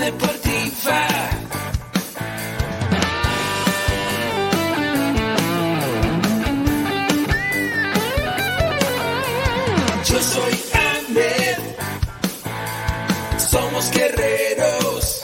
deportiva. Yo soy Ahmed, somos guerreros.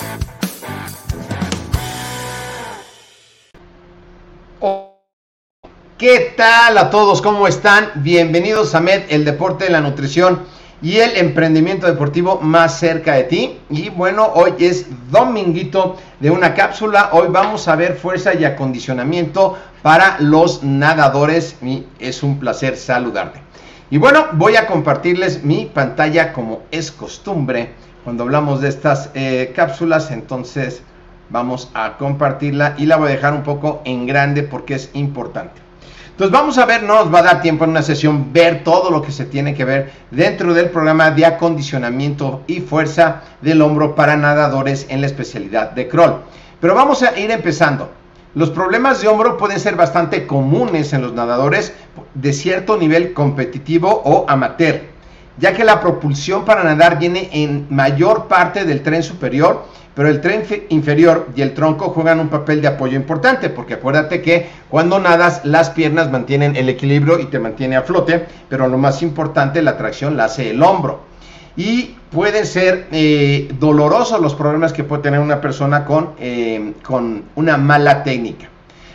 ¿Qué tal a todos? ¿Cómo están? Bienvenidos a Med, el deporte, la nutrición y el emprendimiento deportivo más cerca de ti. Y bueno, hoy es dominguito de una cápsula. Hoy vamos a ver fuerza y acondicionamiento para los nadadores y es un placer saludarte. Y bueno, voy a compartirles mi pantalla como es costumbre cuando hablamos de estas cápsulas. Entonces vamos a compartirla y la voy a dejar un poco en grande porque es importante. Entonces vamos a ver, no nos va a dar tiempo en una sesión ver todo lo que se tiene que ver dentro del programa de acondicionamiento y fuerza del hombro para nadadores en la especialidad de crawl. Pero vamos a ir empezando. Los problemas de hombro pueden ser bastante comunes en los nadadores de cierto nivel competitivo o amateur, ya que la propulsión para nadar viene en mayor parte del tren superior, pero el tren inferior y el tronco juegan un papel de apoyo importante, porque acuérdate que cuando nadas las piernas mantienen el equilibrio y te mantiene a flote, pero lo más importante, la tracción la hace el hombro. Y pueden ser dolorosos los problemas que puede tener una persona con una mala técnica.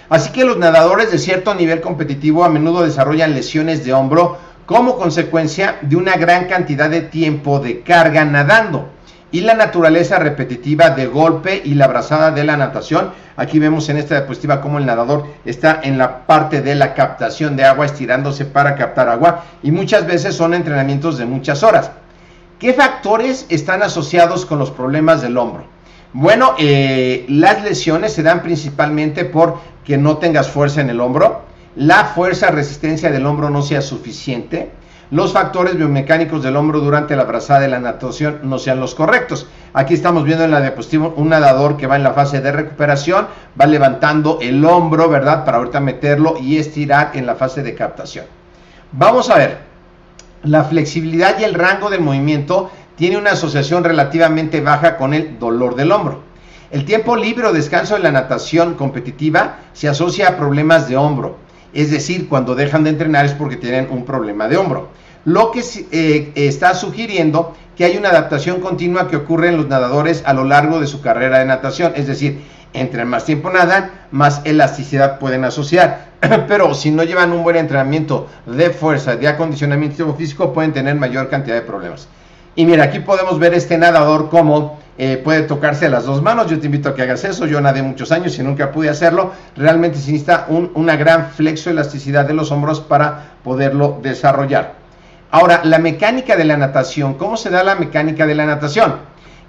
Así que los nadadores de cierto nivel competitivo a menudo desarrollan lesiones de hombro como consecuencia de una gran cantidad de tiempo de carga nadando. Y la naturaleza repetitiva de golpe y la brazada de la natación. Aquí vemos en esta diapositiva cómo el nadador está en la parte de la captación de agua, estirándose para captar agua. Y muchas veces son entrenamientos de muchas horas. ¿Qué factores están asociados con los problemas del hombro? Bueno, las lesiones se dan principalmente porque no tengas fuerza en el hombro. La fuerza, resistencia del hombro no sea suficiente. Los factores biomecánicos del hombro durante la brazada de la natación no sean los correctos. Aquí estamos viendo en la diapositiva un nadador que va en la fase de recuperación, va levantando el hombro, ¿verdad? Para ahorita meterlo y estirar en la fase de captación. Vamos a ver, la flexibilidad y el rango del movimiento tiene una asociación relativamente baja con el dolor del hombro. El tiempo libre o descanso de la natación competitiva se asocia a problemas de hombro. Es decir, cuando dejan de entrenar es porque tienen un problema de hombro. Lo que está sugiriendo que hay una adaptación continua que ocurre en los nadadores a lo largo de su carrera de natación. Es decir, entre más tiempo nadan, más elasticidad pueden asociar. Pero si no llevan un buen entrenamiento de fuerza, de acondicionamiento físico, pueden tener mayor cantidad de problemas. Y mira, aquí podemos ver este nadador como puede tocarse las dos manos. Yo te invito a que hagas eso. Yo nadé muchos años y nunca pude hacerlo. Realmente se necesita una gran flexoelasticidad de los hombros para poderlo desarrollar. Ahora, la mecánica de la natación. ¿Cómo se da la mecánica de la natación?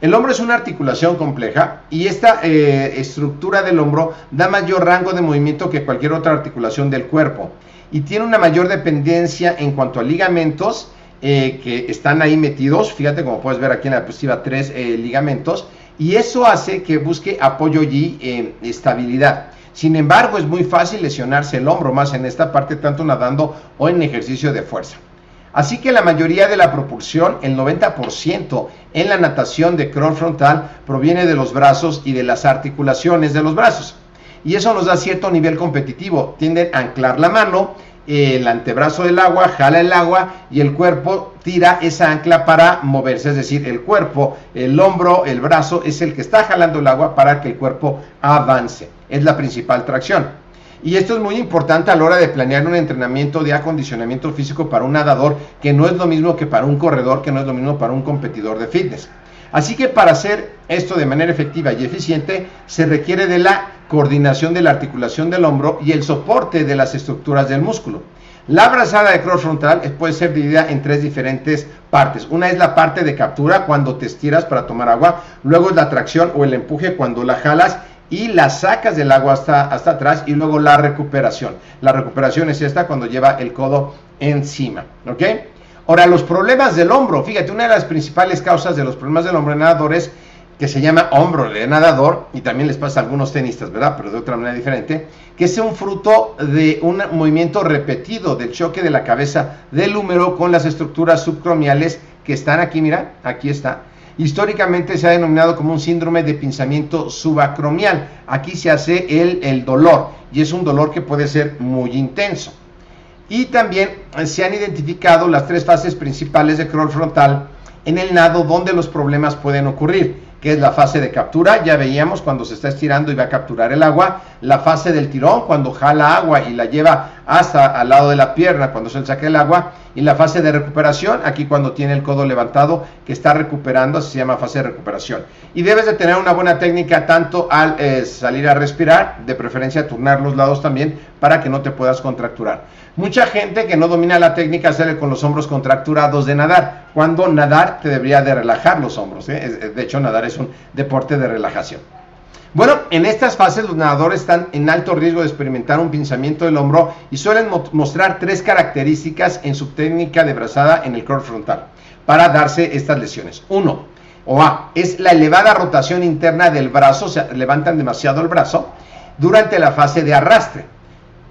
El hombro es una articulación compleja y esta estructura del hombro da mayor rango de movimiento que cualquier otra articulación del cuerpo y tiene una mayor dependencia en cuanto a ligamentos que están ahí metidos. Fíjate, como puedes ver aquí en la diapositiva, tres ligamentos, y eso hace que busque apoyo y estabilidad. Sin embargo, es muy fácil lesionarse el hombro, más en esta parte, tanto nadando o en ejercicio de fuerza. Así que la mayoría de la propulsión, el 90% en la natación de crawl frontal, proviene de los brazos y de las articulaciones de los brazos, y eso nos da cierto nivel competitivo. Tienden a anclar la mano, el antebrazo del agua, jala el agua y el cuerpo tira esa ancla para moverse, es decir, el cuerpo, el hombro, el brazo es el que está jalando el agua para que el cuerpo avance, es la principal tracción. Y esto es muy importante a la hora de planear un entrenamiento de acondicionamiento físico para un nadador, que no es lo mismo que para un corredor, que no es lo mismo para un competidor de fitness. Así que para hacer esto de manera efectiva y eficiente, se requiere de la coordinación de la articulación del hombro y el soporte de las estructuras del músculo. La brazada de crawl frontal puede ser dividida en tres diferentes partes. Una es la parte de captura, cuando te estiras para tomar agua. Luego es la tracción o el empuje, cuando la jalas y la sacas del agua hasta atrás. Y luego la recuperación. La recuperación es esta, cuando lleva el codo encima. ¿Ok? Ahora, los problemas del hombro. Fíjate, una de las principales causas de los problemas del hombro en nadadores, que se llama hombro de nadador, y también les pasa a algunos tenistas, ¿verdad? Pero de otra manera diferente, que es un fruto de un movimiento repetido del choque de la cabeza del húmero con las estructuras subcromiales que están aquí, mira, aquí está, históricamente se ha denominado como un síndrome de pinzamiento subacromial. Aquí se hace el dolor, y es un dolor que puede ser muy intenso. Y también se han identificado las tres fases principales de crawl frontal en el nado donde los problemas pueden ocurrir, que es la fase de captura, ya veíamos cuando se está estirando y va a capturar el agua, la fase del tirón, cuando jala agua y la lleva hasta al lado de la pierna, cuando se le saca el agua, y la fase de recuperación, aquí cuando tiene el codo levantado, que está recuperando, así se llama fase de recuperación. Y debes de tener una buena técnica tanto al salir a respirar, de preferencia turnar los lados también, para que no te puedas contracturar. Mucha gente que no domina la técnica sale con los hombros contracturados de nadar, cuando nadar te debería de relajar los hombros, ¿eh? De hecho nadar es un deporte de relajación. Bueno, en estas fases los nadadores están en alto riesgo de experimentar un pinzamiento del hombro y suelen mostrar tres características en su técnica de brazada en el crawl frontal para darse estas lesiones. Uno, o A, es la elevada rotación interna del brazo, o sea, levantan demasiado el brazo durante la fase de arrastre.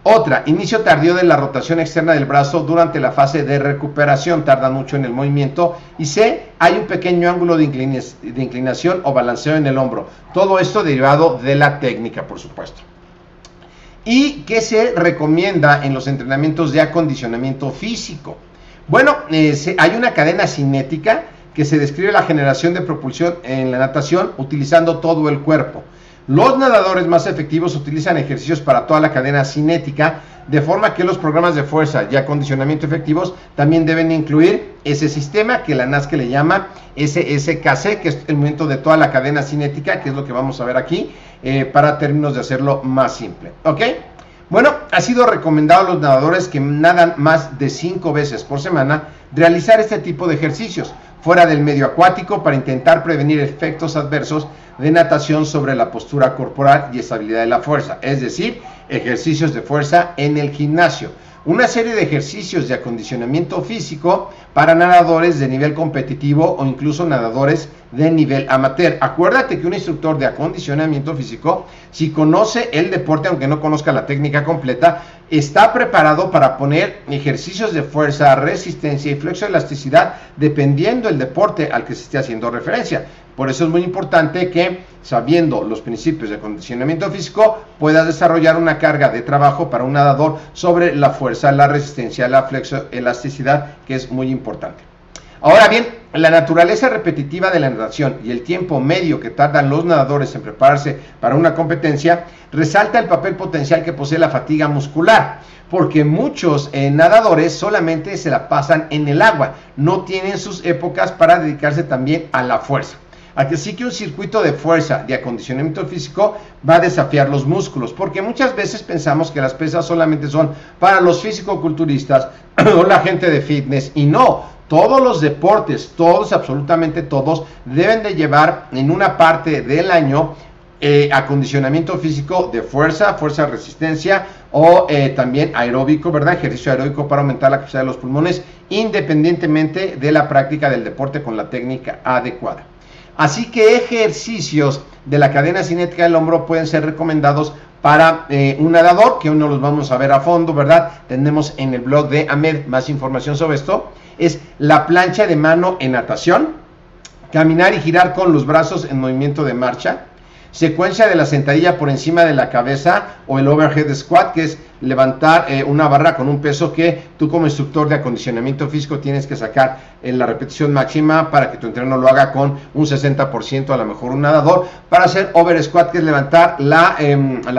Otra, inicio tardío de la rotación externa del brazo durante la fase de recuperación, tardan mucho en el movimiento. Y C, hay un pequeño ángulo de inclinación o balanceo en el hombro. Todo esto derivado de la técnica, por supuesto. ¿Y qué se recomienda en los entrenamientos de acondicionamiento físico? Bueno, hay una cadena cinética que se describe la generación de propulsión en la natación utilizando todo el cuerpo. Los nadadores más efectivos utilizan ejercicios para toda la cadena cinética, de forma que los programas de fuerza y acondicionamiento efectivos también deben incluir ese sistema que la NASC le llama SSKC, que es el movimiento de toda la cadena cinética, que es lo que vamos a ver aquí, para términos de hacerlo más simple. ¿Ok? Bueno, ha sido recomendado a los nadadores que nadan más de 5 veces por semana realizar este tipo de ejercicios fuera del medio acuático para intentar prevenir efectos adversos de natación sobre la postura corporal y estabilidad de la fuerza, es decir, ejercicios de fuerza en el gimnasio. Una serie de ejercicios de acondicionamiento físico para nadadores de nivel competitivo o incluso nadadores de nivel amateur. Acuérdate que un instructor de acondicionamiento físico, si conoce el deporte, aunque no conozca la técnica completa, está preparado para poner ejercicios de fuerza, resistencia y flexoelasticidad dependiendo del deporte al que se esté haciendo referencia. Por eso es muy importante que, sabiendo los principios de acondicionamiento físico, puedas desarrollar una carga de trabajo para un nadador sobre la fuerza, la resistencia, la flexoelasticidad, que es muy importante. Ahora bien, la naturaleza repetitiva de la natación y el tiempo medio que tardan los nadadores en prepararse para una competencia resalta el papel potencial que posee la fatiga muscular, porque muchos nadadores solamente se la pasan en el agua, no tienen sus épocas para dedicarse también a la fuerza. Así que un circuito de fuerza, de acondicionamiento físico, va a desafiar los músculos, porque muchas veces pensamos que las pesas solamente son para los fisicoculturistas o la gente de fitness, y no, todos los deportes, todos, absolutamente todos, deben de llevar en una parte del año acondicionamiento físico de fuerza, resistencia o también aeróbico, ¿verdad? Ejercicio aeróbico para aumentar la capacidad de los pulmones, independientemente de la práctica del deporte con la técnica adecuada. Así que ejercicios de la cadena cinética del hombro pueden ser recomendados para un nadador, que aún no los vamos a ver a fondo, ¿verdad? Tenemos en el blog de Ahmed más información sobre esto. Es la plancha de mano en natación, caminar y girar con los brazos en movimiento de marcha, secuencia de la sentadilla por encima de la cabeza o el overhead squat, que es levantar una barra con un peso que tú como instructor de acondicionamiento físico tienes que sacar en la repetición máxima para que tu entreno lo haga con un 60%, a lo mejor un nadador, para hacer over squat, que es levantar la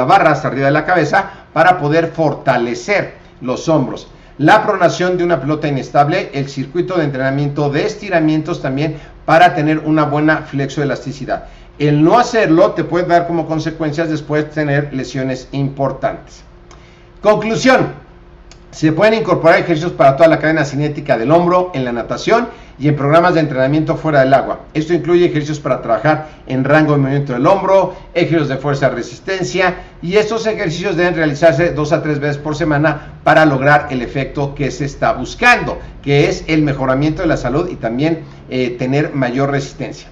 barra hasta arriba de la cabeza para poder fortalecer los hombros. La pronación de una pelota inestable, el circuito de entrenamiento de estiramientos también para tener una buena flexoelasticidad. El no hacerlo te puede dar como consecuencias después tener lesiones importantes. Conclusión. Se pueden incorporar ejercicios para toda la cadena cinética del hombro en la natación y en programas de entrenamiento fuera del agua. Esto incluye ejercicios para trabajar en rango de movimiento del hombro, ejercicios de fuerza, resistencia, y estos ejercicios deben realizarse 2 a 3 veces por semana para lograr el efecto que se está buscando, que es el mejoramiento de la salud y también tener mayor resistencia.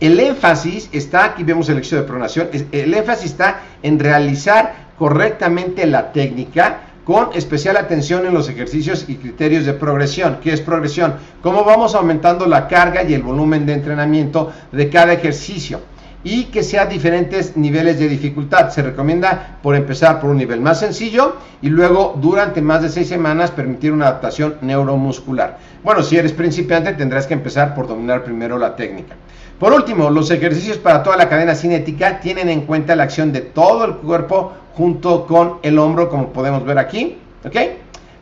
El énfasis está, aquí vemos el ejercicio de pronación, el énfasis está en realizar correctamente la técnica con especial atención en los ejercicios y criterios de progresión. ¿Qué es progresión? Cómo vamos aumentando la carga y el volumen de entrenamiento de cada ejercicio, y que sea diferentes niveles de dificultad. Se recomienda por empezar por un nivel más sencillo y luego durante más de 6 semanas permitir una adaptación neuromuscular. Bueno, si eres principiante tendrás que empezar por dominar primero la técnica. Por último, los ejercicios para toda la cadena cinética tienen en cuenta la acción de todo el cuerpo junto con el hombro, como podemos ver aquí, ¿ok?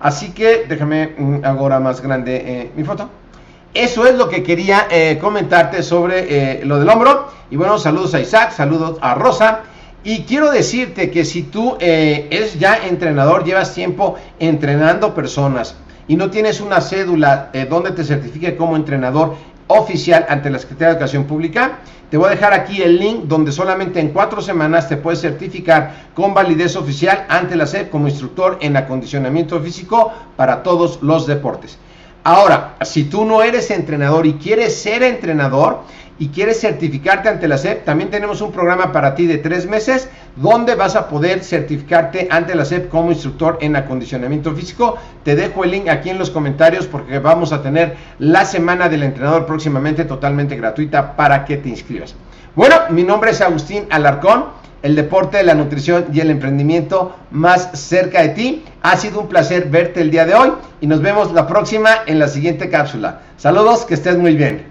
Así que déjame ahora más grande mi foto. Eso es lo que quería comentarte sobre lo del hombro. Y bueno, saludos a Isaac, saludos a Rosa. Y quiero decirte que si tú eres ya entrenador, llevas tiempo entrenando personas y no tienes una cédula donde te certifique como entrenador oficial ante la Secretaría de Educación Pública, te voy a dejar aquí el link donde solamente en 4 semanas te puedes certificar con validez oficial ante la SEP como instructor en acondicionamiento físico para todos los deportes. Ahora, si tú no eres entrenador y quieres ser entrenador y quieres certificarte ante la SEP, también tenemos un programa para ti de 3 meses donde vas a poder certificarte ante la SEP como instructor en acondicionamiento físico. Te dejo el link aquí en los comentarios porque vamos a tener la semana del entrenador próximamente totalmente gratuita para que te inscribas. Bueno, mi nombre es Agustín Alarcón. El deporte, la nutrición y el emprendimiento más cerca de ti. Ha sido un placer verte el día de hoy y nos vemos la próxima en la siguiente cápsula. Saludos, que estés muy bien.